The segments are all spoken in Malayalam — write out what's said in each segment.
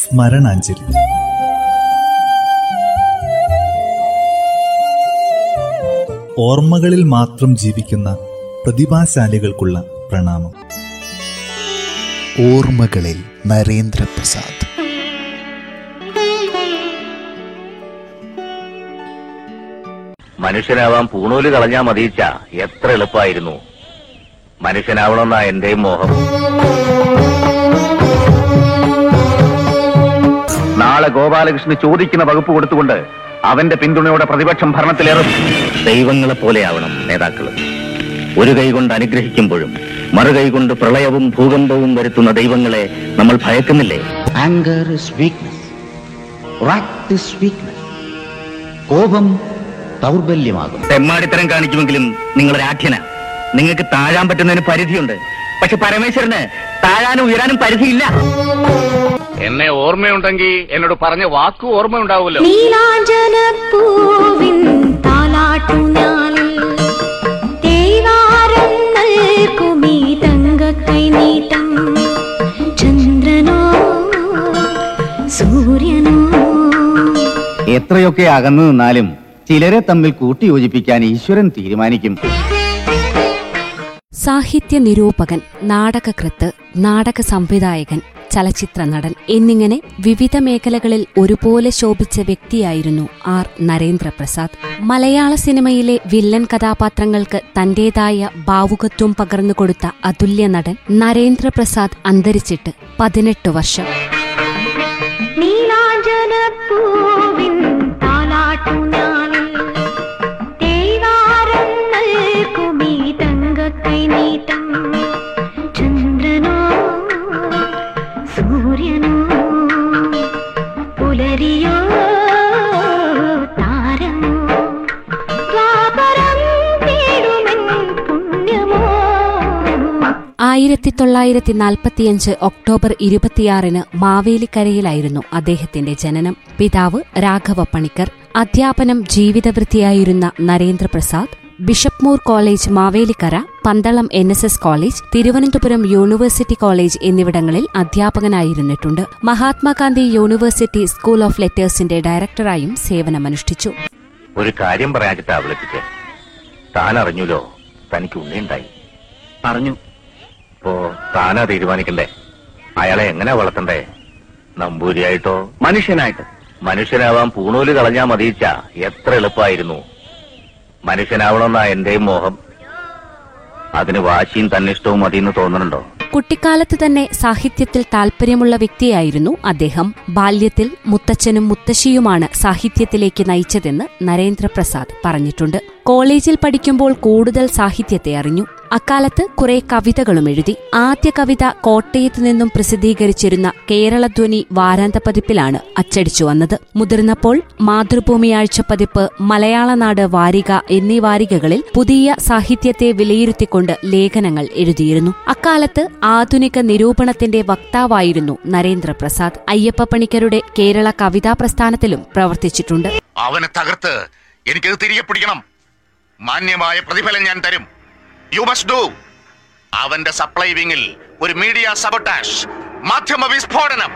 സ്മരണാഞ്ജലി. ഓർമ്മകളിൽ മാത്രം ജീവിക്കുന്ന പ്രതിഭാശാലികൾക്കുള്ള പ്രണാമം. ഓർമ്മകളിൽ നരേന്ദ്ര പ്രസാദ്. മനുഷ്യനാവാൻ പൂണൂല് കളഞ്ഞാൽ മതിച്ച എത്ര എളുപ്പമായിരുന്നു, മനുഷ്യനാവണമെന്നാ എന്റെയും മോഹം. നാളെ ഗോപാലകൃഷ്ണന് ചോദിക്കുന്ന വകുപ്പ് കൊടുത്തുകൊണ്ട് അവന്റെ പിന്തുണയോടെ പ്രതിപക്ഷം ഭരണത്തിലേറും. ദൈവങ്ങളെ പോലെയാവണം നേതാക്കൾ. ഒരു കൈകൊണ്ട് അനുഗ്രഹിക്കുമ്പോഴും മറുകൈകൊണ്ട് പ്രളയവും ഭൂകമ്പവും വരുത്തുന്ന ദൈവങ്ങളെ നമ്മൾ ഭയക്കുന്നില്ലേ? Anger is weakness. Wrath is weakness. കോപം ദൗർബല്യമാകും. തെമ്മാടിത്തരം കാണിക്കുമെങ്കിലും നിങ്ങൾ രാഖ്യന. നിങ്ങൾക്ക് താഴാൻ പറ്റുന്നതിന് പരിധിയുണ്ട്, പക്ഷെ പരമേശ്വരന് താഴാനും ഉയരാനും പരിധിയില്ല. എന്നെ ഓർമ്മയുണ്ടെങ്കിൽ എന്നോട് പറഞ്ഞ വാക്കു ഓർമ്മയുണ്ടാവുമല്ലോ. എത്രയൊക്കെ അകന്നു നിന്നാലും ചിലരെ തമ്മിൽ കൂട്ടിയോജിപ്പിക്കാൻ ഈശ്വരൻ തീരുമാനിക്കും. സാഹിത്യ നിരൂപകൻ, നാടകകൃത്ത്, നാടക സംവിധായകൻ, ചലച്ചിത്ര നടൻ എന്നിങ്ങനെ വിവിധ മേഖലകളിൽ ഒരുപോലെ ശോഭിച്ച വ്യക്തിയായിരുന്നു ആർ നരേന്ദ്രപ്രസാദ്. മലയാള സിനിമയിലെ വില്ലൻ കഥാപാത്രങ്ങൾക്ക് തന്റേതായ ഭാവുകത്വം പകർന്നുകൊടുത്ത അതുല്യ നടൻ നരേന്ദ്രപ്രസാദ് അന്തരിച്ചിട്ട് 18 വർഷം. October 26, 1945 മാവേലിക്കരയിലായിരുന്നു അദ്ദേഹത്തിന്റെ ജനനം. പിതാവ് രാഘവ പണിക്കർ, അധ്യാപനം ജീവിതവൃത്തിയായിരുന്ന Narendraprasad bishop Moore college Mavelikkara, Pandalam NSS college, Thiruvananthapuram university college എന്നിവിടങ്ങളിൽ അധ്യാപകനായിരുന്നിട്ടുണ്ട്. മഹാത്മാഗാന്ധി യൂണിവേഴ്സിറ്റി സ്കൂൾ ഓഫ് ലെറ്റേഴ്സിന്റെ ഡയറക്ടറായും സേവനമനുഷ്ഠിച്ചു. ഒരു കാര്യം പറയാൻ തീരുമാനിക്കണ്ടേ? അയാളെ എങ്ങനെ വളർത്തണ്ടേ? നമ്പൂരിയായിട്ടോ മനുഷ്യനായിട്ടോ? മനുഷ്യനാവാൻ പൂണൂല് കളഞ്ഞാൽ മതിച്ച എത്ര എളുപ്പമായിരുന്നു, മനുഷ്യനാവണമെന്നാ എന്റെയും മോഹം. അതിന് വാശിയും തന്നിഷ്ടവും മതിയെന്ന് തോന്നുന്നുണ്ടോ? കുട്ടിക്കാലത്ത് തന്നെ സാഹിത്യത്തിൽ താൽപര്യമുള്ള വ്യക്തിയായിരുന്നു അദ്ദേഹം. ബാല്യത്തിൽ മുത്തച്ഛനും മുത്തശ്ശിയുമാണ് സാഹിത്യത്തിലേക്ക് നയിച്ചതെന്ന് നരേന്ദ്രപ്രസാദ് പറഞ്ഞിട്ടുണ്ട്. കോളേജിൽ പഠിക്കുമ്പോൾ കൂടുതൽ സാഹിത്യത്തെ അറിഞ്ഞു. അക്കാലത്ത് കുറെ കവിതകളും എഴുതി. ആദ്യ കവിത കോട്ടയത്ത് നിന്നും പ്രസിദ്ധീകരിച്ചിരുന്ന കേരളധ്വനി വാരാന്തപ്പതിപ്പിലാണ് അച്ചടിച്ചു വന്നത്. മുതിർന്നപ്പോൾ മാതൃഭൂമി ആഴ്ചപ്പതിപ്പ്, മലയാളനാട് വാരിക എന്നീ വാരികകളിൽ പുതിയ സാഹിത്യത്തെ വിലയിരുത്തിക്കൊണ്ട് ലേഖനങ്ങൾ എഴുതിയിരുന്നു. അക്കാലത്ത് ആധുനിക നിരൂപണത്തിന്റെ വക്താവായിരുന്നു നരേന്ദ്രപ്രസാദ്. അയ്യപ്പ പണിക്കരുടെ കേരള കവിതാ പ്രസ്ഥാനത്തിലും പ്രവർത്തിച്ചിട്ടുണ്ട്. അവനെ തകർത്ത് എനിക്കത് തിരികെ പിടിക്കണം. മാന്യമായ പ്രതിഫലം ഞാൻ തരും. You must do. അവന്റെ സപ്ലൈ വിങ്ങിൽ ഒരു മീഡിയ സബോട്ടാഷ്, മാധ്യമ വിസ്ഫോടനം,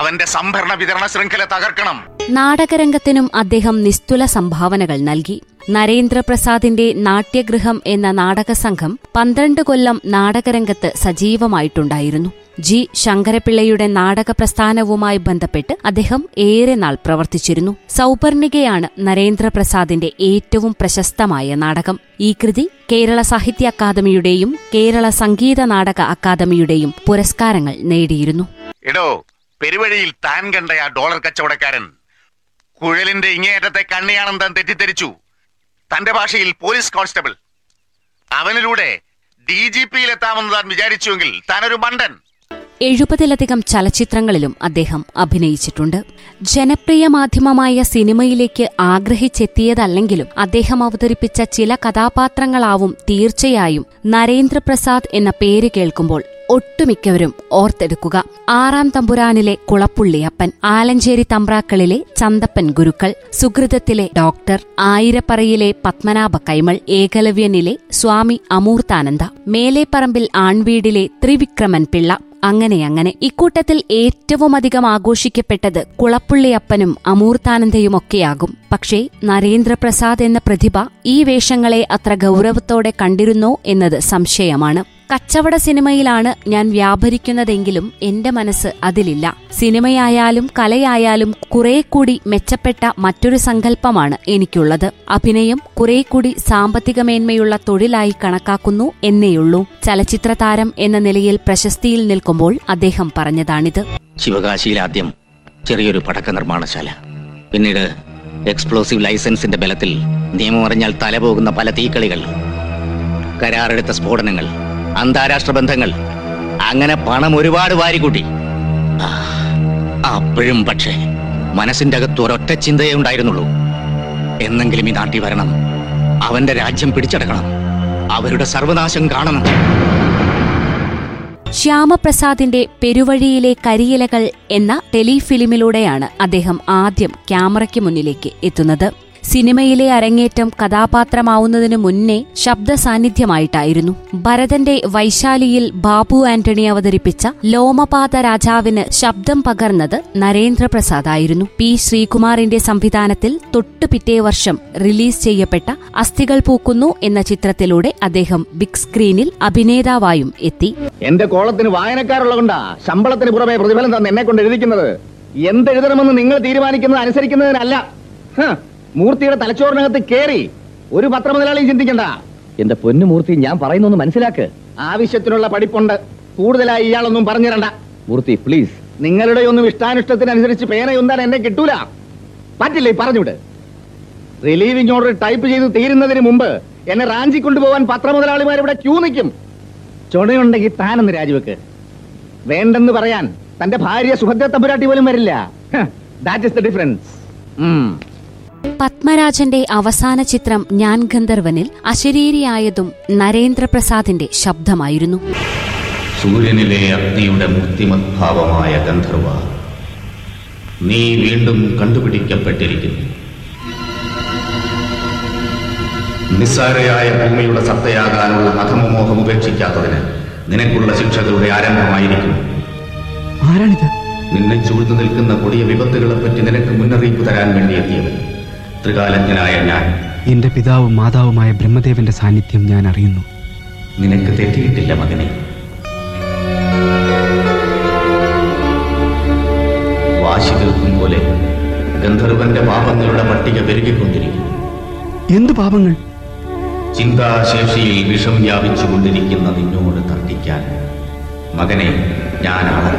അവന്റെ സംഭരണ വിതരണ ശൃംഖല തകർക്കണം. നാടകരംഗത്തിനും അദ്ദേഹം നിസ്തുല സംഭാവനകൾ നൽകി. നരേന്ദ്രപ്രസാദിന്റെ നാട്യഗൃഹം എന്ന നാടകസംഘം 12 കൊല്ലം നാടകരംഗത്ത് സജീവമായിട്ടുണ്ടായിരുന്നു. ജി. ശങ്കരപിള്ളയുടെ നാടക പ്രസ്ഥാനവുമായി ബന്ധപ്പെട്ട് അദ്ദേഹം ഏറെ നാൾ പ്രവർത്തിച്ചിരുന്നു. സൗപർണികയാണ് നരേന്ദ്രപ്രസാദിന്റെ ഏറ്റവും പ്രശസ്തമായ നാടകം. ഈ കൃതി കേരള സാഹിത്യ അക്കാദമിയുടെയും കേരള സംഗീത നാടക അക്കാദമിയുടെയും പുരസ്കാരങ്ങൾ നേടിയിരുന്നു. എടോ, പെരുവഴിയിൽ താൻ കണ്ട ആ ഡോളർ കച്ചവടക്കാരൻ കുഴലിന്റെ ഇങ്ങേയറ്റത്തെ കണ്ണിയാണെന്ന് തെറ്റിദ്ധരിച്ചു. തന്റെ ഭാഷയിൽ പോലീസ് കോൺസ്റ്റബിൾ. അവനിലൂടെ DGP-യിലെത്താമെന്ന് താൻ വിചാരിച്ചുവെങ്കിൽ താനൊരു മണ്ടൻ. 70ലധികം ചലച്ചിത്രങ്ങളിലും അദ്ദേഹം അഭിനയിച്ചിട്ടുണ്ട്. ജനപ്രിയ മാധ്യമമായ സിനിമയിലേക്ക് ആഗ്രഹിച്ചെത്തിയതല്ലെങ്കിലും അദ്ദേഹം അവതരിപ്പിച്ച ചില കഥാപാത്രങ്ങളാവും തീർച്ചയായും നരേന്ദ്രപ്രസാദ് എന്ന പേര് കേൾക്കുമ്പോൾ ഒട്ടുമിക്കവരും ഓർത്തെടുക്കുക. ആറാം തമ്പുരാനിലെ കുളപ്പുള്ളിയപ്പൻ, ആലഞ്ചേരി തമ്പ്രാക്കളിലെ ചന്തപ്പൻ ഗുരുക്കൾ, സുകൃതത്തിലെ ഡോക്ടർ, ആയിരപ്പറയിലെ പത്മനാഭ കൈമൾ, ഏകലവ്യനിലെ സ്വാമി അമൂർത്താനന്ദ, മേലേപ്പറമ്പിൽ ആൺവീടിലെ ത്രിവിക്രമൻ പിള്ള, അങ്ങനെയങ്ങനെ ഇക്കൂട്ടത്തിൽ ഏറ്റവും അധികം ആഘോഷിക്കപ്പെട്ടത് കുളപ്പുള്ളിയപ്പനും അമൂർത്താനന്ദയുമൊക്കെയാകും. പക്ഷേ നരേന്ദ്രപ്രസാദ് എന്ന പ്രതിഭ ഈ വേഷങ്ങളെ അത്ര ഗൗരവത്തോടെ കണ്ടിരുന്നോ എന്നത് സംശയമാണ്. കച്ചവട സിനിമയിലാണ് ഞാൻ വ്യാപരിക്കുന്നതെങ്കിലും എന്റെ മനസ്സ് അതിലില്ല. സിനിമയായാലും കലയായാലും കുറെ കൂടി മെച്ചപ്പെട്ട മറ്റൊരു സങ്കല്പമാണ് എനിക്കുള്ളത്. അഭിനയം കുറെ കൂടി സാമ്പത്തിക മേന്മയുള്ള തൊഴിലായി കണക്കാക്കുന്നു എന്നേയുള്ളൂ. ചലച്ചിത്രതാരം എന്ന നിലയിൽ പ്രശസ്തിയിൽ നിൽക്കുമ്പോൾ അദ്ദേഹം പറഞ്ഞതാണിത്. ശിവകാശിയിൽ ആദ്യം ചെറിയൊരു പടക്ക നിർമ്മാണശാല, പിന്നീട് എക്സ്പ്ലോസീവ് ലൈസൻസിന്റെ ബലത്തിൽ നിയമമറിഞ്ഞാൽ തലപോകുന്ന പല തീക്കളികൾ, കരാറെടുത്ത സ്ഫോടനങ്ങൾ, അന്താരാഷ്ട്ര ബന്ധങ്ങൾ, അങ്ങനെ പണം ഒരുപാട് വാരിക്കൂട്ടി. അപ്പോഴും പക്ഷേ മനസ്സിന്റെ അകത്ത് ഒരൊറ്റ ചിന്തയേ ഉണ്ടായിരുന്നുള്ളൂ, എന്നെങ്കിലും ഈ നാട്ടിൽ വരണം, അവന്റെ രാജ്യം പിടിച്ചടക്കണം, അവരുടെ സർവനാശം കാണണം. ശ്യാമപ്രസാദിന്റെ പെരുവഴിയിലെ കരിയിലകൾ എന്ന ടെലിഫിലിമിലൂടെയാണ് അദ്ദേഹം ആദ്യം ക്യാമറയ്ക്ക് മുന്നിലേക്ക് എത്തുന്നത്. സിനിമയിലെ അരങ്ങേറ്റം കഥാപാത്രമാവുന്നതിനു മുന്നേ ശബ്ദ സാന്നിധ്യമായിട്ടായിരുന്നു. ഭരതന്റെ വൈശാലിയിൽ ബാബു ആന്റണി അവതരിപ്പിച്ച ലോമപാത രാജാവിന് ശബ്ദം പകർന്നത് നരേന്ദ്രപ്രസാദായിരുന്നു. പി ശ്രീകുമാറിന്റെ സംവിധാനത്തിൽ തൊട്ടുപിറ്റേ വർഷം റിലീസ് ചെയ്യപ്പെട്ട അസ്ഥികൾ പൂക്കുന്നു എന്ന ചിത്രത്തിലൂടെ അദ്ദേഹം ബിഗ് സ്ക്രീനിൽ അഭിനേതാവായും എത്തി. എന്റെ കോളത്തിന് വായനക്കാരുള്ളതുകൊണ്ടാ ശമ്പളത്തിന് പുറമെ പ്രതിഫലം തന്നെ എന്നെ കൊണ്ട് എഴുതിക്കുന്നത്. എന്തെഴുതണമെന്ന് നിങ്ങൾ തീരുമാനിക്കുന്നത് അനുസരിക്കുന്നതിനല്ല. മൂർത്തിയുടെ തലച്ചോറിനകത്ത് കയറി ഒരു പത്രമുതലാളിയും ചിന്തിക്കണ്ട. എന്റെ പൊന്നു മൂർത്തി, ഞാൻ പറയുന്നൊന്ന് മനസ്സിലാക്ക്. ആവശ്യത്തിനുള്ള പഠിപ്പുണ്ട്, കൂടുതലായി ഇയാളൊന്നും പറഞ്ഞു തരണ്ട. മൂർത്തി പ്ലീസ്, നിങ്ങളുടെ ഒന്നും ഇഷ്ടാനിഷ്ടത്തിനനുസരിച്ച് പേനയൊന്താൻ എന്നെ കിട്ടൂല. പറ്റില്ലേ? പറഞ്ഞുവിട്. റിലീവിംഗ് ഓർഡർ ടൈപ്പ് ചെയ്ത് തീരുന്നതിന് മുമ്പ് എന്നെ റാഞ്ചി കൊണ്ടുപോകാൻ പത്രമുതലാളിമാർ ഇവിടെ ക്യൂ നിൽക്കും. ചുണയുണ്ടെങ്കിൽ താനെന്ന് രാജിവെക്ക്. വേണ്ടെന്ന് പറയാൻ തന്റെ ഭാര്യ സുഹദ്ര തബുരാട്ടി പോലും വരില്ല. That is the difference. പത്മരാജന്റെ അവസാന ചിത്രം ഞാൻ ഗന്ധർവനിൽ അശരീരിയായതും നരേന്ദ്രപ്രസാദിന്റെ ശബ്ദമായിരുന്നു. സൂര്യനിലെ അഗ്നിയുടെ മൂർത്തിമദ്ഭാവമായ ഗന്ധർവ, നീ വീണ്ടും കണ്ടുപിടിക്കപ്പെട്ടിരിക്കുന്നു. നിസ്സാരയായ ഭൂമിയുടെ സത്തയാകാനുള്ള അധമമോഹം ഉപേക്ഷിക്കാത്തതിന് നിനക്കുള്ള ശിക്ഷകളുടെ ആരംഭമായിരിക്കും. നിന്നെ ചൂഴ്ന്നു നിൽക്കുന്ന കൊടിയ വിപത്തുകളെപ്പറ്റി നിനക്ക് മുന്നറിയിപ്പ് തരാൻ വേണ്ടി എത്തിയവൻ ത്രികാലജ്ഞനായ ഞാൻ. എന്റെ പിതാവും മാതാവുമായ ബ്രഹ്മദേവന്റെ സാന്നിധ്യം ഞാൻ അറിയുന്നു. നിനക്ക് തെറ്റിയിട്ടില്ല മകനെ. വാശി തീർക്കും പോലെ ഗന്ധർവന്റെ പാപങ്ങളുടെ പട്ടിക പെരുകിക്കൊണ്ടിരിക്കുന്നു. എന്ത് പാപങ്ങൾ? ചിന്താശേഷിയിൽ വിഷം വ്യാപിച്ചുകൊണ്ടിരിക്കുന്ന നിന്നോട് തർക്കിക്കാൻ മകനെ ഞാനാണ്.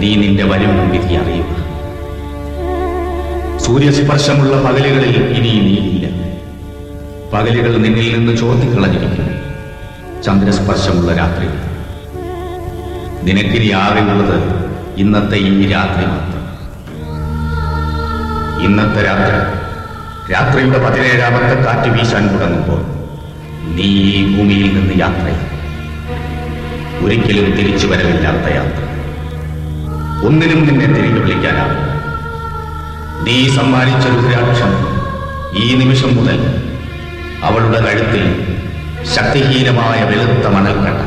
നീ നിന്റെ വരും വിധി അറിയുക. സൂര്യസ്പർശമുള്ള പകലുകളിൽ ഇനി നീയില്ല. പകലുകൾ നിന്നിൽ നിന്ന് ചോർത്തിക്കളഞ്ഞിരിക്കുന്നു. ചന്ദ്രസ്പർശമുള്ള രാത്രി. നിനക്കിനി ആകെയുള്ളത് ഇന്നത്തെ ഈ രാത്രി മാത്രം. ഇന്നത്തെ രാത്രി, രാത്രിയുടെ 17ാമത്തെ കാറ്റ് വീശാൻ തുടങ്ങുമ്പോൾ നീ ഈ ഭൂമിയിൽ നിന്ന് യാത്ര, ഒരിക്കലും തിരിച്ചു വരവില്ലാത്ത യാത്ര. ഒന്നിനും നിന്നെ തിരികെ വിളിക്കാനാവും. നീ സമ്മാനിച്ച രുദ്രാക്ഷം ഈ നിമിഷം മുതൽ അവളുടെ കഴുത്തിൽ ശക്തിഹീനമായ വെളുത്ത മണൽക്കട്ട.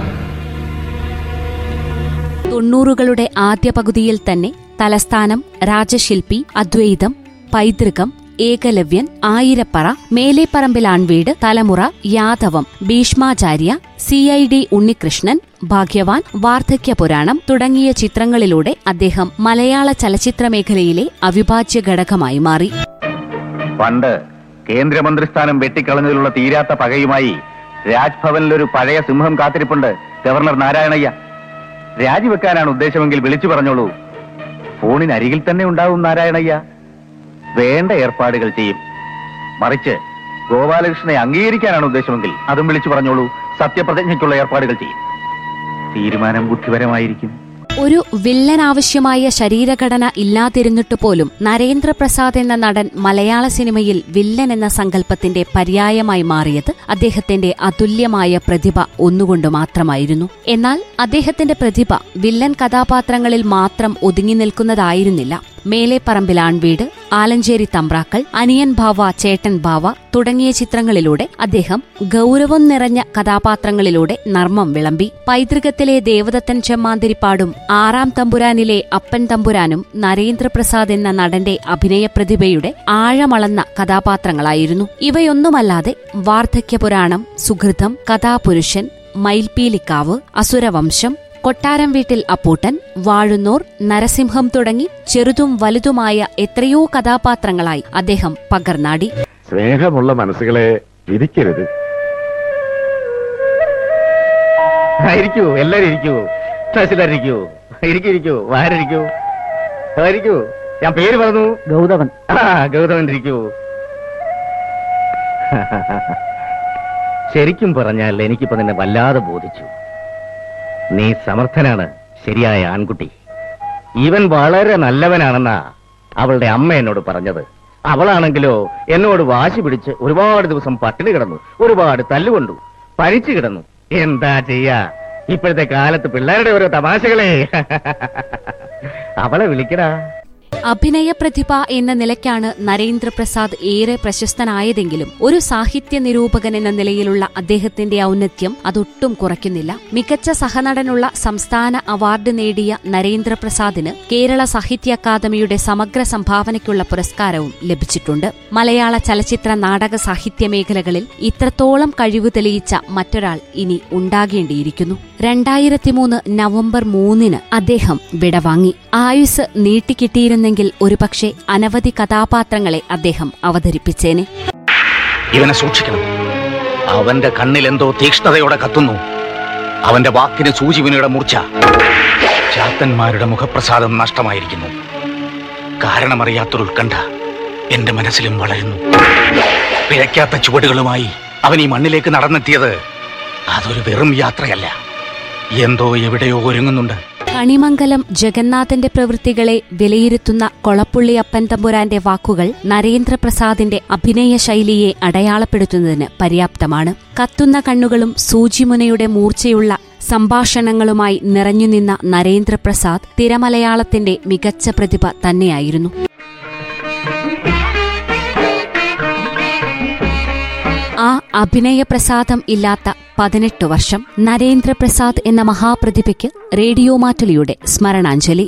90കളുടെ ആദ്യ പകുതിയിൽ തന്നെ തലസ്ഥാനം, രാജശില്പി, അദ്വൈതം, പൈതൃകം, ഏകലവ്യൻ, ആയിരപ്പറ, മേലേപ്പറമ്പിലാൺവീട്, തലമുറ, യാദവം, ഭീഷ്മാചാര്യ, CID ഉണ്ണികൃഷ്ണൻ, ഭാഗ്യവാൻ, വാർദ്ധക്യ പുരാണം തുടങ്ങിയ ചിത്രങ്ങളിലൂടെ അദ്ദേഹം മലയാള ചലച്ചിത്ര മേഖലയിലെ അവിഭാജ്യ ഘടകമായി മാറി. പണ്ട് കേന്ദ്രമന്ത്രിസ്ഥാനം വെട്ടിക്കളഞ്ഞതിലുള്ള തീരാത്ത പകയുമായി രാജ്ഭവനിലൊരു പഴയ സിംഹം കാത്തിരിപ്പുണ്ട്. ഗവർണർ നാരായണയ്യ രാജിവെക്കാനാണ് ഉദ്ദേശമെങ്കിൽ വിളിച്ചു പറഞ്ഞോളൂ. ഫോണിനരികിൽ തന്നെ ഉണ്ടാവും നാരായണയ്യ. വേണ്ട ഏർപ്പാടുകൾ ചെയ്യും. മറിച്ച് ഗോപാലകൃഷ്ണനെ അംഗീകരിക്കാനാണ് ഉദ്ദേശമെങ്കിൽ അതും വിളിച്ചു പറഞ്ഞോളൂ. സത്യപ്രതിജ്ഞയ്ക്കുള്ള ഏർപ്പാടുകൾ ചെയ്യും. തീരുമാനം ബുദ്ധിപരമായിരിക്കും. ഒരു വില്ലൻ ആവശ്യമായ ശരീരഘടന ഇല്ലാതിരുന്നിട്ട് പോലും നരേന്ദ്രപ്രസാദ് എന്ന നടൻ മലയാള സിനിമയിൽ വില്ലൻ എന്ന സങ്കല്പത്തിന്റെ പര്യായമായി മാറിയത് അദ്ദേഹത്തിന്റെ അതുല്യമായ പ്രതിഭ ഒന്നുകൊണ്ട് മാത്രമായിരുന്നു. എന്നാൽ അദ്ദേഹത്തിന്റെ പ്രതിഭ വില്ലൻ കഥാപാത്രങ്ങളിൽ മാത്രം ഒതുങ്ങി നിൽക്കുന്നതായിരുന്നില്ല. മേലേപ്പറമ്പിലാൺവീട്, ആലഞ്ചേരി തമ്പ്രാക്കൾ, അനിയൻ ഭാവ, ചേട്ടൻ ഭാവ തുടങ്ങിയ ചിത്രങ്ങളിലൂടെ അദ്ദേഹം ഗൌരവം നിറഞ്ഞ കഥാപാത്രങ്ങളിലൂടെ നർമ്മം വിളമ്പി. പൈതൃകത്തിലെ ദേവദത്തൻ ചെമ്മാന്തിരിപ്പാടും ആറാം തമ്പുരാനിലെ അപ്പൻ തമ്പുരാനും നരേന്ദ്രപ്രസാദ് എന്ന നടന്റെ അഭിനയപ്രതിഭയുടെ ആഴമളന്ന കഥാപാത്രങ്ങളായിരുന്നു. ഇവയൊന്നുമല്ലാതെ വാർദ്ധക്യപുരാണം, സുഹൃതം, കഥാപുരുഷൻ, മയിൽപ്പീലിക്കാവ്, അസുരവംശം, കൊട്ടാരം വീട്ടിൽ അപ്പൂട്ടൻ, വാഴുന്നോർ, നരസിംഹം തുടങ്ങി ചെറുതും വലുതുമായ എത്രയോ കഥാപാത്രങ്ങളായി അദ്ദേഹം പകർന്നാടി. സ്നേഹമുള്ള മനസ്സുകളെ വിധിക്കരുത്. ഞാൻ പേര് പറഞ്ഞു, ഗൗതമൻ. ഗൗതമൻ ഇരിക്കൂ. ശരിക്കും പറഞ്ഞാൽ എനിക്കിപ്പോ നിന്നെ വല്ലാതെ ബോധിച്ചു. നീ സമർത്ഥനാണ്, ശരിയായ ആൺകുട്ടി. ഇവൻ വളരെ നല്ലവനാണെന്നാ അവളുടെ അമ്മ എന്നോട് പറഞ്ഞത്. അവളാണെങ്കിലോ എന്നോട് വാശി പിടിച്ച് ഒരുപാട് ദിവസം പട്ടിണി കിടന്നു, ഒരുപാട് തല്ലുകൊണ്ടു, പനിച്ചു കിടന്നു. എന്താ ചെയ്യാ, ഇപ്പോഴത്തെ കാലത്ത് പിള്ളേരുടെ ഓരോ തമാശകളെ. അവളെ വിളിക്കടാ. അഭിനയ പ്രതിഭ എന്ന നിലയ്ക്കാണ് നരേന്ദ്രപ്രസാദ് ഏറെ പ്രശസ്തനായതെങ്കിലും ഒരു സാഹിത്യ നിരൂപകൻ എന്ന നിലയിലുള്ള അദ്ദേഹത്തിന്റെ ഔന്നത്യം അതൊട്ടും കുറയ്ക്കുന്നില്ല. മികച്ച സഹനടനുള്ള സംസ്ഥാന അവാർഡ് നേടിയ നരേന്ദ്രപ്രസാദിന് കേരള സാഹിത്യ അക്കാദമിയുടെ സമഗ്ര സംഭാവനയ്ക്കുള്ള പുരസ്കാരവും ലഭിച്ചിട്ടുണ്ട്. മലയാള ചലച്ചിത്ര, നാടക, സാഹിത്യ മേഖലകളിൽ ഇത്രത്തോളം കഴിവ് തെളിയിച്ച മറ്റൊരാൾ ഇനി ഉണ്ടാകേണ്ടിയിരിക്കുന്നു. 2003 നവംബർ 3 അദ്ദേഹം വിടവാങ്ങി. ആയുസ് നീട്ടിക്കിട്ടിയിരുന്ന െങ്കിൽ ഒരുപക്ഷെ അനവധി കഥാപാത്രങ്ങളെ അദ്ദേഹം അവതരിപ്പിച്ചേനെ. ഇവനെ സൂക്ഷിക്കണം. അവന്റെ കണ്ണിലെന്തോ തീക്ഷ്ണതയോടെ കത്തുന്നു. അവന്റെ വാക്കിന് സൂചിവിനയുടെ മൂർച്ച. ചാത്തന്മാരുടെ മുഖപ്രസാദം നഷ്ടമായിരിക്കുന്നു. കാരണമറിയാത്തൊരു ഉത്കണ്ഠ എന്റെ മനസ്സിലും വളരുന്നു. പിഴയ്ക്കാത്ത ചുവടുകളുമായി അവൻ ഈ മണ്ണിലേക്ക് നടന്നെത്തിയത് അതൊരു വെറും യാത്രയല്ല, എന്തോ എവിടെയോ ഒരുങ്ങുന്നുണ്ട്. കണിമംഗലം ജഗന്നാഥന്റെ പ്രവൃത്തികളെ വിലയിരുത്തുന്ന കൊളപ്പുള്ളി അപ്പൻ തമ്പുരാന്റെ വാക്കുകൾ നരേന്ദ്രപ്രസാദിന്റെ അഭിനയ ശൈലിയെ അടയാളപ്പെടുത്തുന്നതിന് പര്യാപ്തമാണ്. കത്തുന്ന കണ്ണുകളും സൂചിമുനയുടെ മൂർച്ചയുള്ള സംഭാഷണങ്ങളുമായി നിറഞ്ഞുനിന്ന നരേന്ദ്രപ്രസാദ് തിരമലയാളത്തിന്റെ മികച്ച പ്രതിഭ തന്നെയായിരുന്നു. ആ അഭിനയപ്രസാദം ഇല്ലാത്ത 18 വർഷം നരേന്ദ്രപ്രസാദ് എന്ന മഹാപ്രതിഭയ്ക്ക് റേഡിയോ മാറ്റുലിയുടെ സ്മരണാഞ്ജലി.